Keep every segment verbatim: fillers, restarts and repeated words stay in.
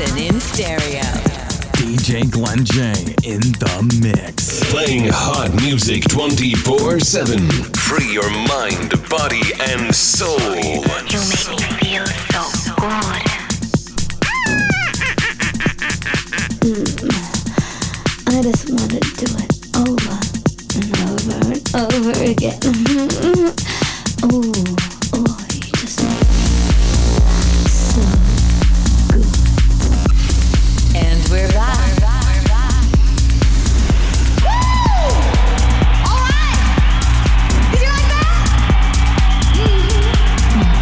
Listen in stereo. D J Glen J in the mix. Playing hot music twenty-four seven. Free your mind, body, and soul. You make me feel so good. mm, I just want to do it over and over and over again. Oh, oh, you just make me so good. And we're back. All right. Did you like that? Mm-hmm.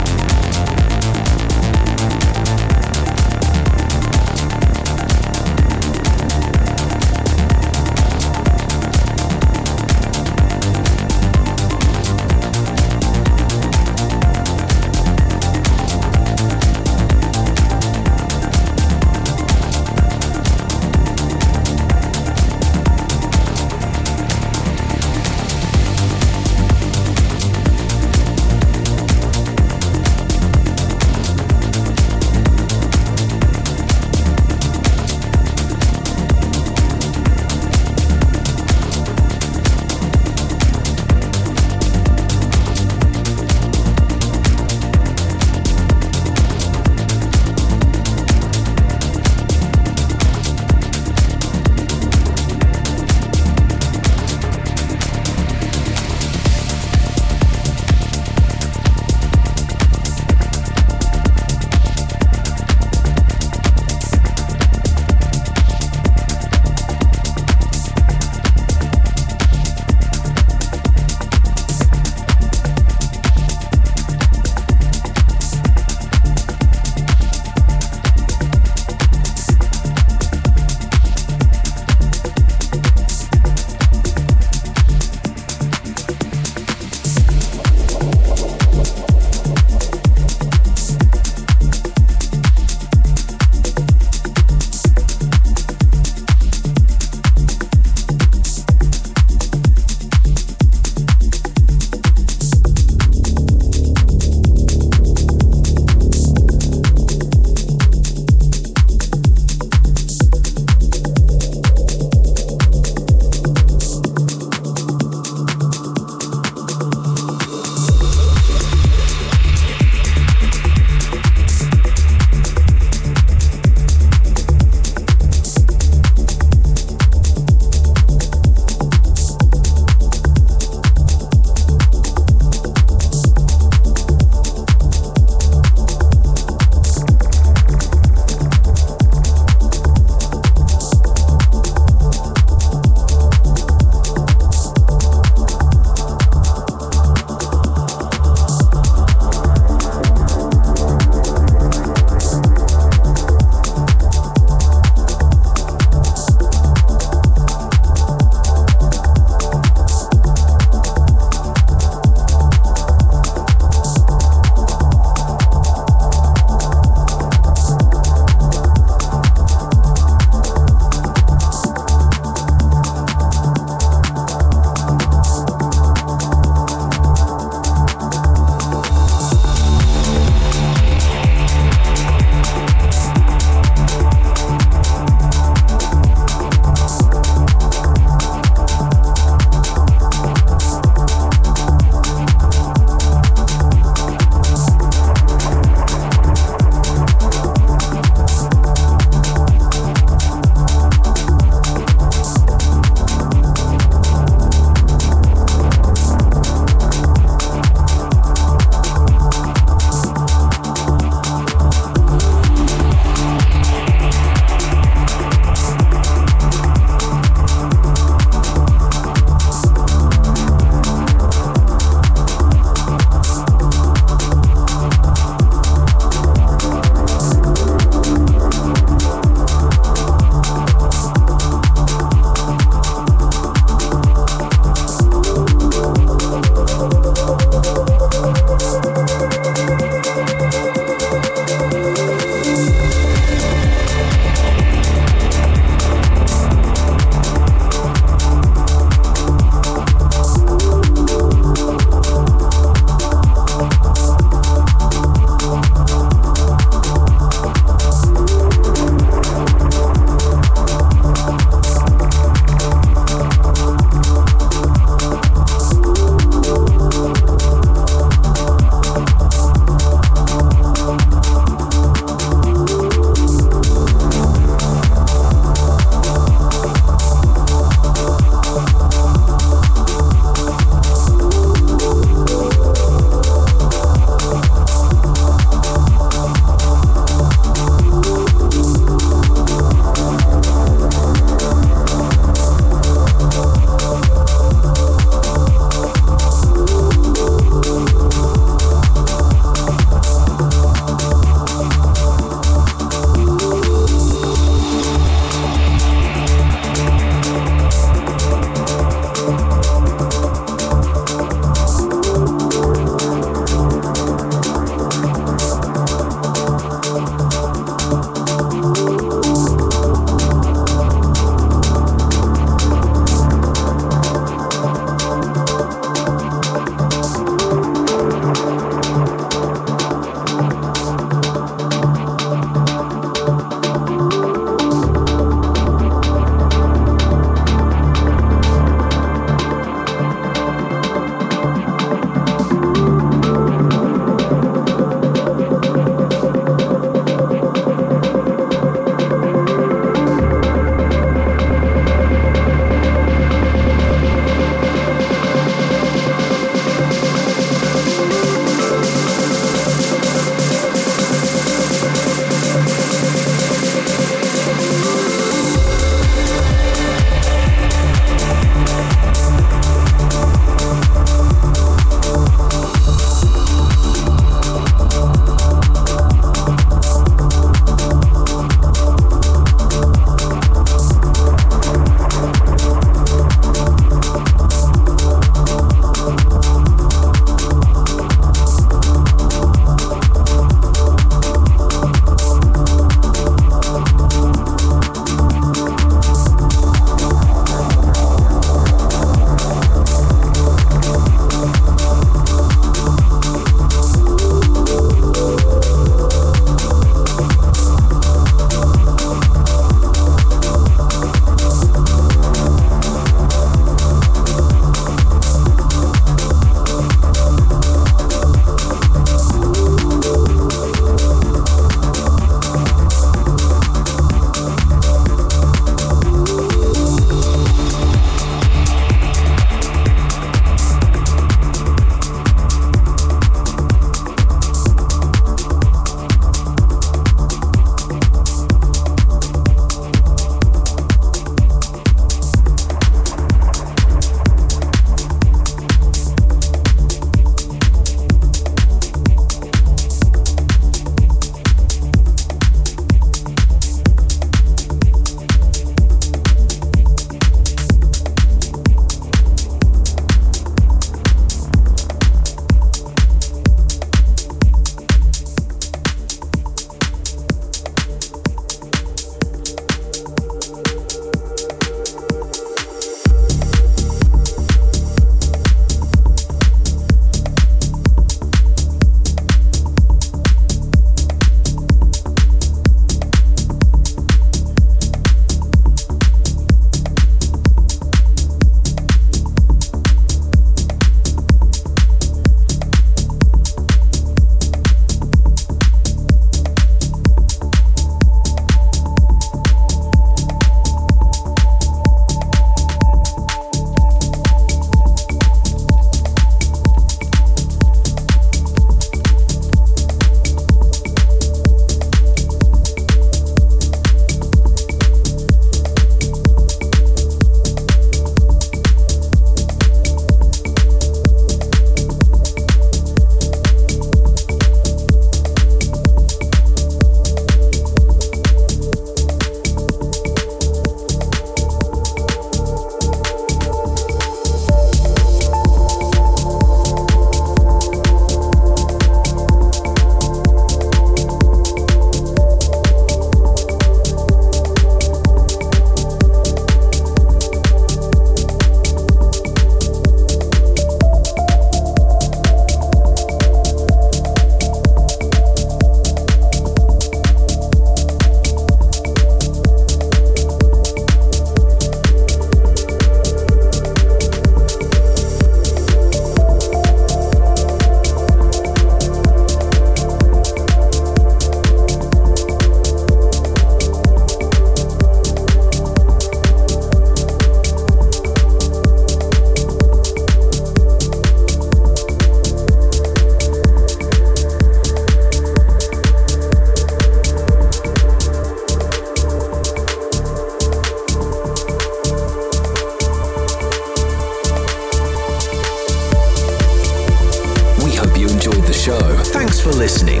show. Thanks for listening.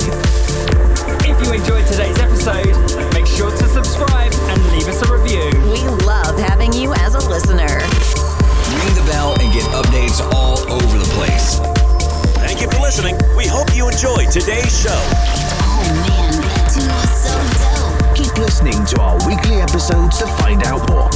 If you enjoyed today's episode, make sure to subscribe and leave us a review. We love having you as a listener. Ring the bell and get updates all over the place. Thank you for listening. We hope you enjoyed today's show. Oh man, that tune was so dope. Keep listening to our weekly episodes to find out more.